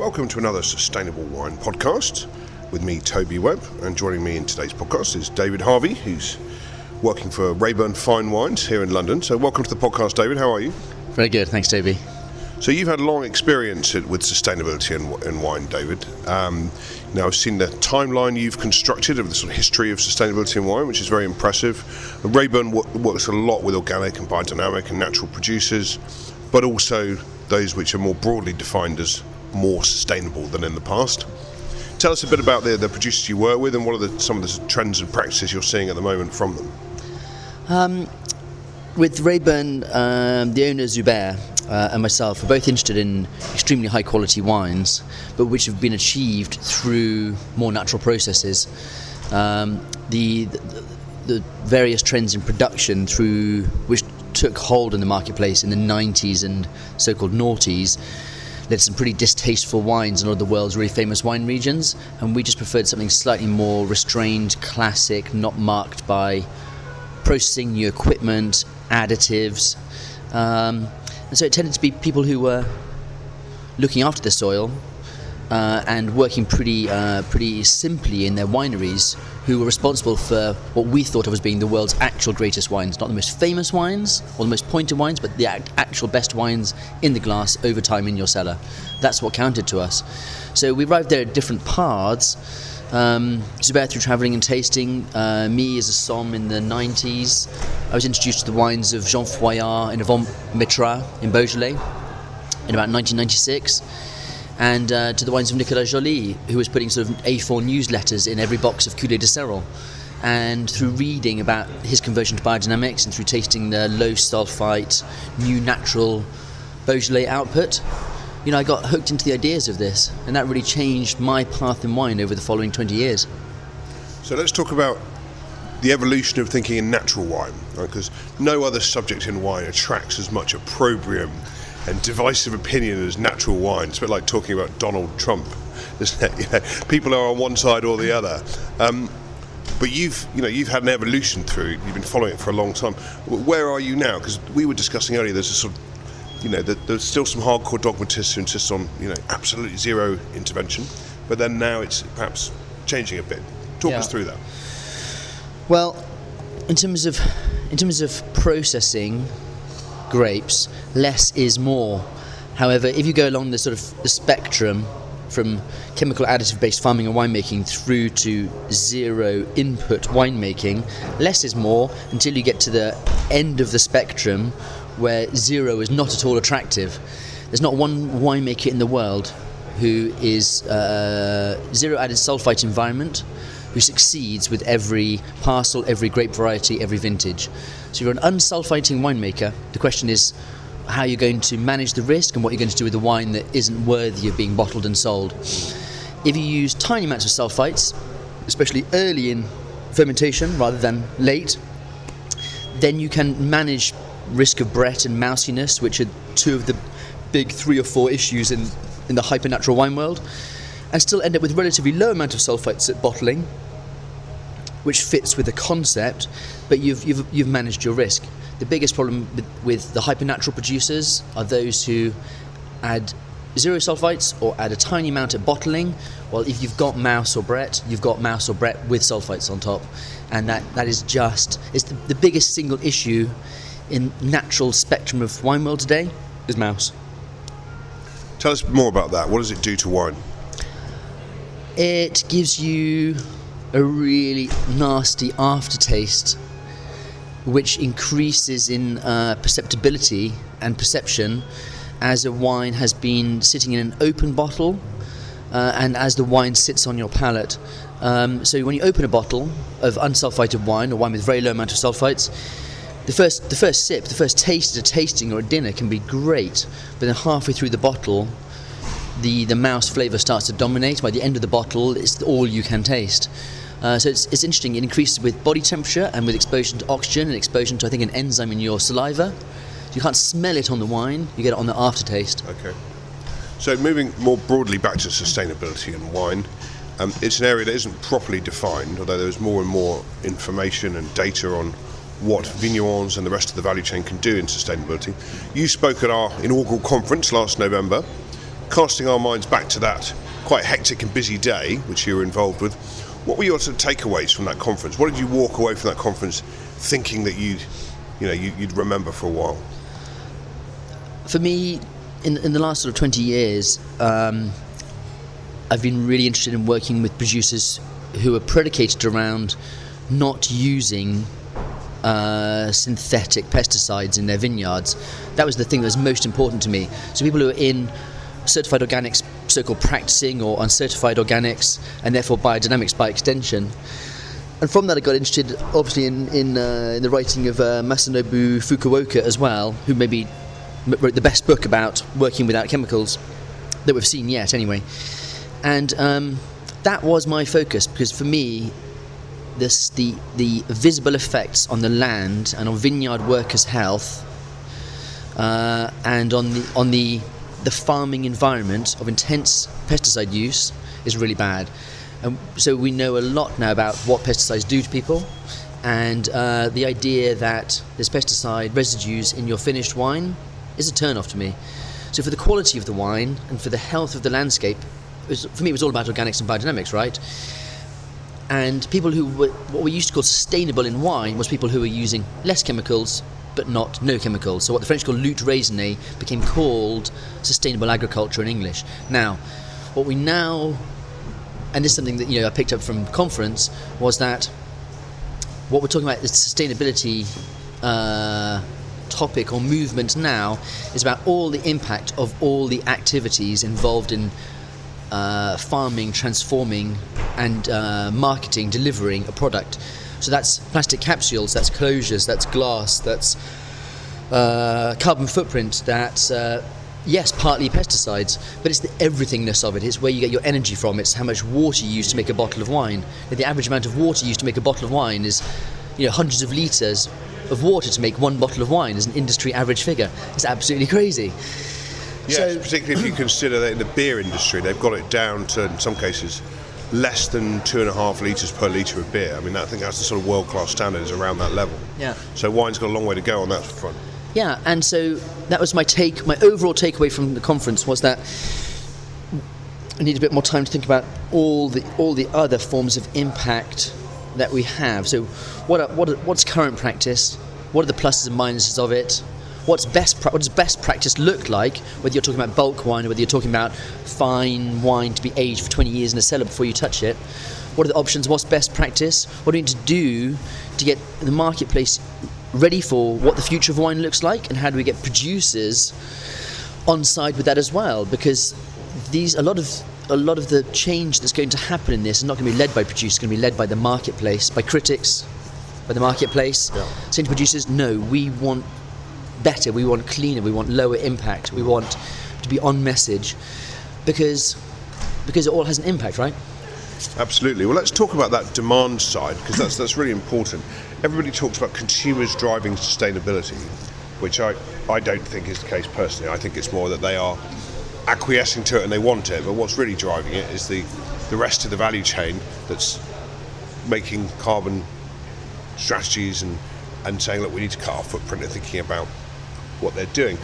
Welcome to another Sustainable Wine Podcast with me, Toby Webb, and joining me in today's podcast is David Harvey, who's working for Rayburn Fine Wines here in London. So welcome to the podcast, David. How are you? Very good. Thanks, Toby. So you've had a long experience with sustainability in wine, David. Now I've seen the timeline you've constructed of the sort of history of sustainability in wine, which is very impressive. Rayburn works a lot with organic and biodynamic and natural producers, but also those which are more broadly defined as more sustainable than in the past. Tell us a bit about the producers you work with and what are some of the trends and practices you're seeing at the moment from them. With Rayburn, the owner Zubert and myself are both interested in extremely high quality wines, but which have been achieved through more natural processes. The various trends in production through which took hold in the marketplace in the 90s and so-called noughties led some pretty distasteful wines in all of the world's really famous wine regions, and we just preferred something slightly more restrained, classic, not marked by processing, new equipment, additives, and so it tended to be people who were looking after the soil and working pretty simply in their wineries, who were responsible for what we thought of as being the world's actual greatest wines, not the most famous wines or the most pointed wines, but the actual best wines in the glass over time in your cellar. That's what counted to us. So we arrived there at different paths. Zubert through travelling and tasting, me as a somm in the 90s. I was introduced to the wines of Jean Foyard and Avant-Mitra in Beaujolais in about 1996. And to the wines of Nicolas Joly, who was putting sort of A4 newsletters in every box of Coulé de Cerrel. And through reading about his conversion to biodynamics and through tasting the low sulfite, new natural Beaujolais output, you know, I got hooked into the ideas of this. And that really changed my path in wine over the following 20 years. So let's talk about the evolution of thinking in natural wine, right? Because no other subject in wine attracts as much opprobrium and divisive opinion as natural wine. It's a bit like talking about Donald Trump, isn't it? You know, people are on one side or the other. But you've had an evolution through. You've been following it for a long time. Where are you now? Because we were discussing earlier. There's a sort of, you know, there's still some hardcore dogmatists who insist on, you know, absolutely zero intervention. But then now it's perhaps changing a bit. Talk us through that. Well, in terms of processing grapes, less is more. However, if you go along the sort of the spectrum from chemical additive-based farming and winemaking through to zero input winemaking, less is more until you get to the end of the spectrum where zero is not at all attractive. There's not one winemaker in the world who is zero added sulfite environment who succeeds with every parcel, every grape variety, every vintage. So if you're an unsulfiting winemaker, the question is how you're going to manage the risk and what you're going to do with the wine that isn't worthy of being bottled and sold. If you use tiny amounts of sulfites, especially early in fermentation rather than late, then you can manage risk of Brett and mousiness, which are two of the big three or four issues in the hyper-natural wine world, and still end up with relatively low amount of sulfites at bottling, which fits with the concept, but you've managed your risk. The biggest problem with the hypernatural producers are those who add zero sulfites or add a tiny amount at bottling. Well, if you've got mouse or Brett, you've got mouse or Brett with sulfites on top, and that is just, it's the biggest single issue in natural spectrum of wine world today is mouse. Tell us more about that. What does it do to wine? It gives you a really nasty aftertaste, which increases in perceptibility and perception as a wine has been sitting in an open bottle and as the wine sits on your palate. So when you open a bottle of unsulfited wine or wine with very low amount of sulfites, the first sip, the first taste at a tasting or a dinner can be great, but then halfway through the bottle, the mouse flavour starts to dominate. By the end of the bottle, it's all you can taste. So it's interesting. It increases with body temperature and with exposure to oxygen and exposure to, I think, an enzyme in your saliva. So you can't smell it on the wine. You get it on the aftertaste. Okay. So moving more broadly back to sustainability and wine, it's an area that isn't properly defined, although there's more and more information and data on what vignerons and the rest of the value chain can do in sustainability. You spoke at our inaugural conference last November, casting our minds back to that quite hectic and busy day which you were involved with, what were your sort of takeaways from that conference? What did you walk away from that conference thinking that you'd remember for a while? For me, in the last sort of 20 years, I've been really interested in working with producers who are predicated around not using synthetic pesticides in their vineyards. That was the thing that was most important to me. So people who are in certified organics, so-called practicing or uncertified organics, and therefore biodynamics by extension. And from that I got interested, obviously, in the writing of Masanobu Fukuoka as well, who maybe wrote the best book about working without chemicals that we've seen yet, anyway. And that was my focus, because for me, the visible effects on the land and on vineyard workers' health and on the farming environment of intense pesticide use is really bad. And so we know a lot now about what pesticides do to people, and the idea that there's pesticide residues in your finished wine is a turn-off to me. So for the quality of the wine and for the health of the landscape, it was all about organics and biodynamics, right? And people who were what we used to call sustainable in wine was people who were using less chemicals but not no chemicals. So what the French call lutte raisonnée became called sustainable agriculture in English. Now, what we now, and this is something that I picked up from conference, was that what we're talking about is the sustainability topic or movement now is about all the impact of all the activities involved in farming, transforming and marketing, delivering a product. So that's plastic capsules, that's closures, that's glass, that's carbon footprint, that's yes, partly pesticides, but it's the everythingness of it. It's where you get your energy from. It's how much water you use to make a bottle of wine. The average amount of water used to make a bottle of wine is hundreds of litres of water to make one bottle of wine is an industry average figure. It's absolutely crazy. Yes, so, particularly if you consider that in the beer industry, they've got it down to, in some cases, less than 2.5 litres per litre of beer. I mean, I think that's the sort of world-class standard is around that level. Yeah. So wine's got a long way to go on that front. Yeah, and so that was my overall takeaway from the conference was that I need a bit more time to think about all the other forms of impact that we have. So what's current practice? What are the pluses and minuses of it? What does best practice look like, whether you're talking about bulk wine or whether you're talking about fine wine to be aged for 20 years in a cellar before you touch it? What are the options? What's best practice? What do we need to do to get the marketplace ready for what the future of wine looks like? And how do we get producers on side with that as well? Because a lot of the change that's going to happen in this is not going to be led by producers, it's going to be led by the marketplace, by critics, by the marketplace. Yeah. Saying to producers, no, we want better, we want cleaner, we want lower impact, we want to be on message, because it all has an impact, right? Absolutely. Well, let's talk about that demand side, because that's really important. Everybody talks about consumers driving sustainability, which I don't think is the case personally. I think it's more that they are acquiescing to it and they want it, but what's really driving it is the rest of the value chain that's making carbon strategies and saying, look, we need to cut our footprint and thinking about what they're doing.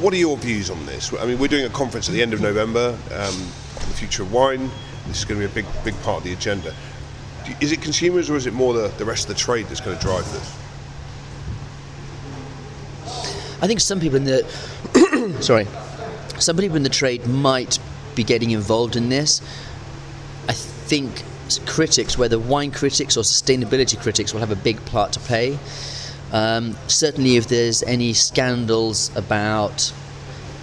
What are your views on this? I mean, we're doing a conference at the end of November on the future of wine. This is going to be a big part of the agenda. Is it consumers or is it more the rest of the trade that's going to drive this? I think some people in the some people in the trade might be getting involved in this. I think critics, whether wine critics or sustainability critics, will have a big part to play. Certainly if there's any scandals about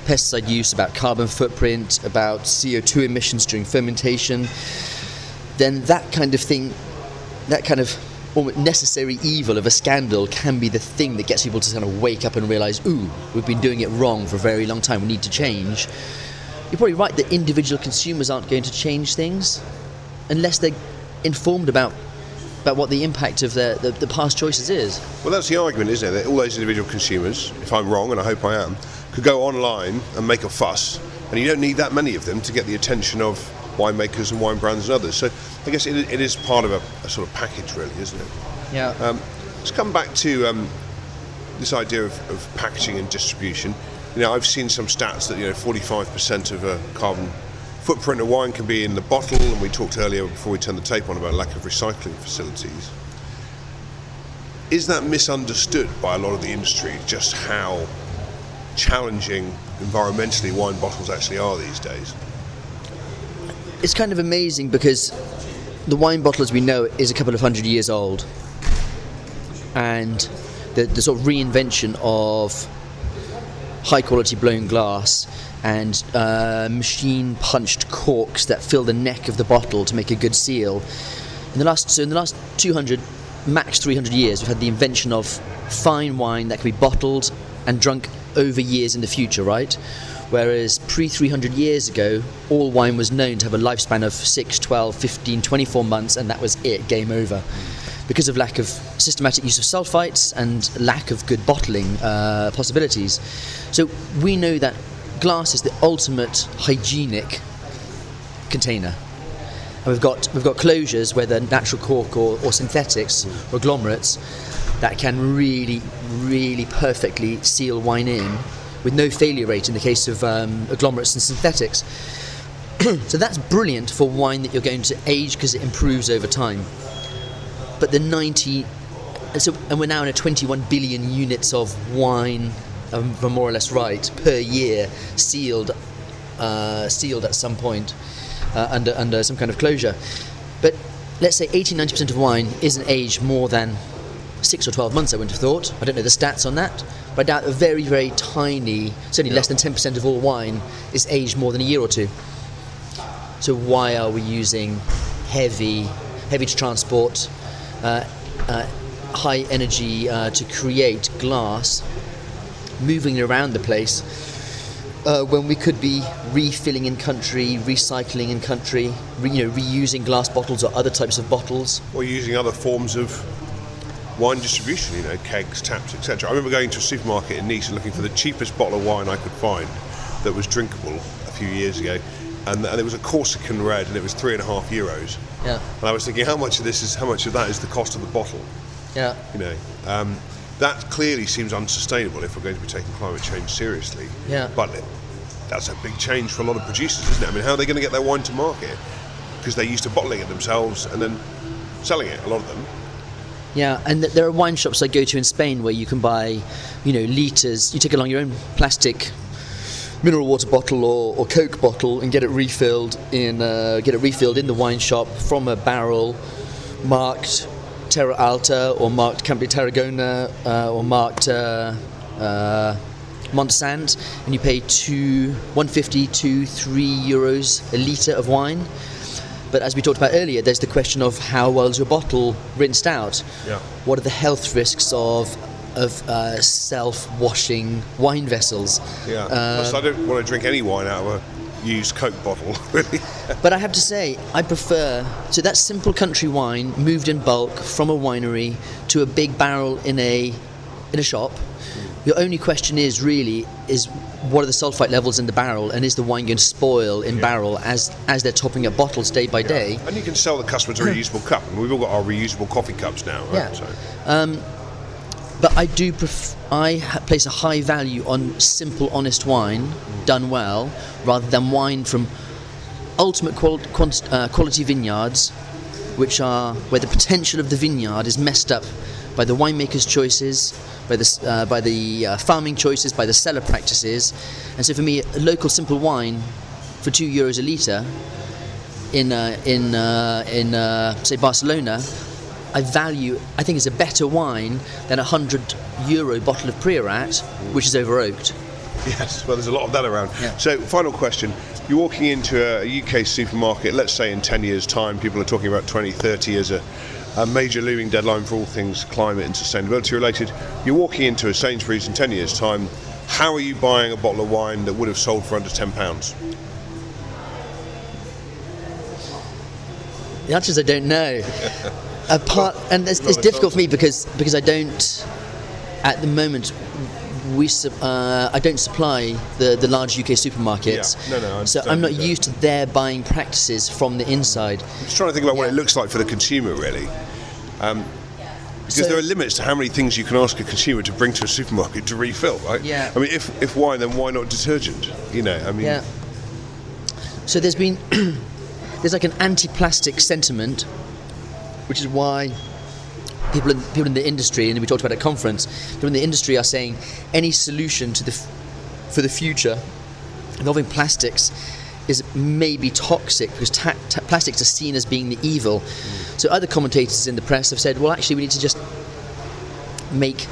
pesticide use, about carbon footprint, about CO2 emissions during fermentation, then that kind of thing, that kind of almost necessary evil of a scandal can be the thing that gets people to kind of wake up and realise, ooh, we've been doing it wrong for a very long time, we need to change. You're probably right that individual consumers aren't going to change things unless they're informed about what the impact of the past choices is. Well, that's the argument, isn't it? That all those individual consumers, if I'm wrong, and I hope I am, could go online and make a fuss, and you don't need that many of them to get the attention of winemakers and wine brands and others. So I guess it is part of a sort of package, really, isn't it? Yeah. Let's come back to this idea of packaging and distribution. You know, I've seen some stats that, you know, 45% of a carbon footprint of wine can be in the bottle, and we talked earlier before we turned the tape on about lack of recycling facilities. Is that misunderstood by a lot of the industry, just how challenging environmentally wine bottles actually are these days? It's kind of amazing because the wine bottle as we know it is a couple of hundred years old, and the sort of reinvention of high quality blown glass and machine punched corks that fill the neck of the bottle to make a good seal. In the last 200, max 300 years, we've had the invention of fine wine that can be bottled and drunk over years in the future, right? Whereas pre-300 years ago, all wine was known to have a lifespan of 6, 12, 15, 24 months, and that was it, game over. Because of lack of systematic use of sulfites and lack of good bottling possibilities. So we know that glass is the ultimate hygienic container. And we've got closures, whether natural cork or synthetics or agglomerates, that can really, really perfectly seal wine in with no failure rate in the case of agglomerates and synthetics. So that's brilliant for wine that you're going to age because it improves over time. But and we're now in a 21 billion units of wine, more or less right, per year, sealed at some point under some kind of closure. But let's say 80-90% of wine isn't aged more than 6 or 12 months, I wouldn't have thought. I don't know the stats on that, but I doubt a very, very tiny, certainly less than 10% of all wine is aged more than a year or two. So why are we using heavy to transport, high energy to create glass, moving around the place when we could be refilling in country, recycling in country, reusing glass bottles or other types of bottles, or using other forms of wine distribution, kegs, taps, etc. I remember going to a supermarket in Nice and looking for the cheapest bottle of wine I could find that was drinkable a few years ago. And it was a Corsican red, and it was €3.50. Yeah. And I was thinking, how much of that is the cost of the bottle? Yeah. That clearly seems unsustainable if we're going to be taking climate change seriously. Yeah. But that's a big change for a lot of producers, isn't it? I mean, how are they going to get their wine to market? Because they're used to bottling it themselves and then selling it. A lot of them. Yeah, and there are wine shops I go to in Spain where you can buy, litres. You take along your own plastic mineral water bottle or Coke bottle and get it refilled in the wine shop from a barrel marked Terra Alta or marked Camp de Tarragona or marked Monsant, and you pay €1.50 to €3 a litre of wine. But as we talked about earlier, there's the question of how well is your bottle rinsed out? Yeah. What are the health risks of self-washing wine vessels? Yeah. So I don't want to drink any wine out of a used Coke bottle, really. But I have to say, I prefer... So that simple country wine moved in bulk from a winery to a big barrel in a shop. Your only question is what are the sulfite levels in the barrel, and is the wine going to spoil in barrel as they're topping up bottles day by day? And you can sell the customers a reusable cup, and we've all got our reusable coffee cups now, right? Yeah. So. But I do place a high value on simple, honest wine done well, rather than wine from ultimate quality vineyards, where the potential of the vineyard is messed up by the winemaker's choices, by the farming choices, by the cellar practices. And so for me, a local simple wine for €2 a litre in Barcelona, I think is a better wine than a €100 bottle of Priorat, which is over oaked. Yes, well, there's a lot of that around. Yeah. So, final question. You're walking into a UK supermarket, let's say in 10 years' time, people are talking about 2030 as a major looming deadline for all things climate and sustainability related. You're walking into a Sainsbury's in 10 years' time. How are you buying a bottle of wine that would have sold for under £10? The answer is I don't know. It's difficult for me because I don't, at the moment, I don't supply the large UK supermarkets, so I'm not used to their buying practices from the inside. I'm just trying to think about what it looks like for the consumer, really. Because there are limits to how many things you can ask a consumer to bring to a supermarket to refill, right? Yeah. I mean, if wine, then why not detergent? You know, I mean... Yeah. So there's been... there's like an anti-plastic sentiment, which is why... People in the industry, and we talked about at conference, people in the industry are saying any solution to for the future involving plastics is maybe toxic because plastics are seen as being the evil. So other commentators in the press have said, well, actually, we need to just make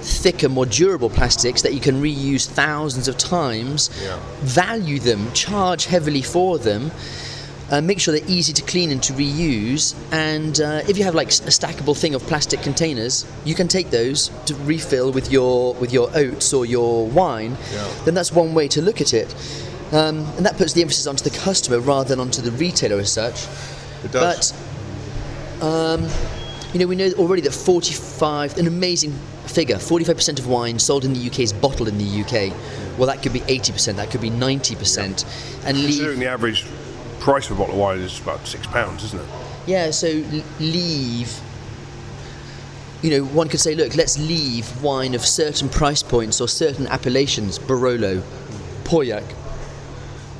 thicker, more durable plastics that you can reuse thousands of times, value them, charge heavily for them. Make sure they're easy to clean and to reuse, and if you have like a stackable thing of plastic containers, you can take those to refill with your oats or your wine. Then that's one way to look at it, and that puts the emphasis onto the customer rather than onto the retailer as such. It does. But we know already that 45% of wine sold in the UK is bottled in the UK. Well, that could be 80%, that could be 90%, and considering the average price for a bottle of wine is about £6, isn't it? Yeah, so leave... You know, one could say, look, let's leave wine of certain price points or certain appellations, Barolo, Poyac.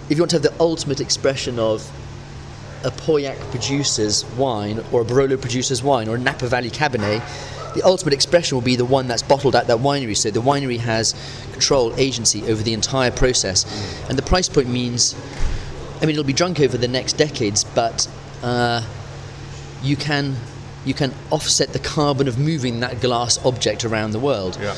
If you want to have the ultimate expression of a Poyac producer's wine or a Barolo producer's wine or a Napa Valley Cabernet, the ultimate expression will be the one that's bottled at that winery. So the winery has control, agency over the entire process. And the price point means... I mean, it'll be drunk over the next decades, but you can offset the carbon of moving that glass object around the world. Yeah.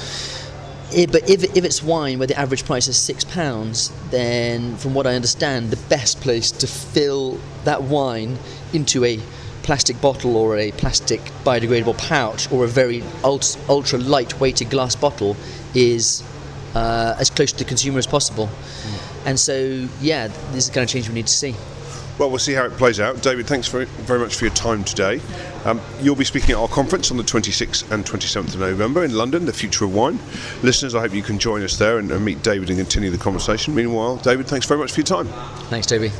But if it's wine where the average price is £6, then from what I understand, the best place to fill that wine into a plastic bottle or a plastic biodegradable pouch or a very ultra light-weighted glass bottle is as close to the consumer as possible. And so, yeah, this is the kind of change we need to see. Well, we'll see how it plays out. David, thanks very, very much for your time today. You'll be speaking at our conference on the 26th and 27th of November in London, The Future of Wine. Listeners, I hope you can join us there and meet David and continue the conversation. Meanwhile, David, thanks very much for your time. Thanks, Toby.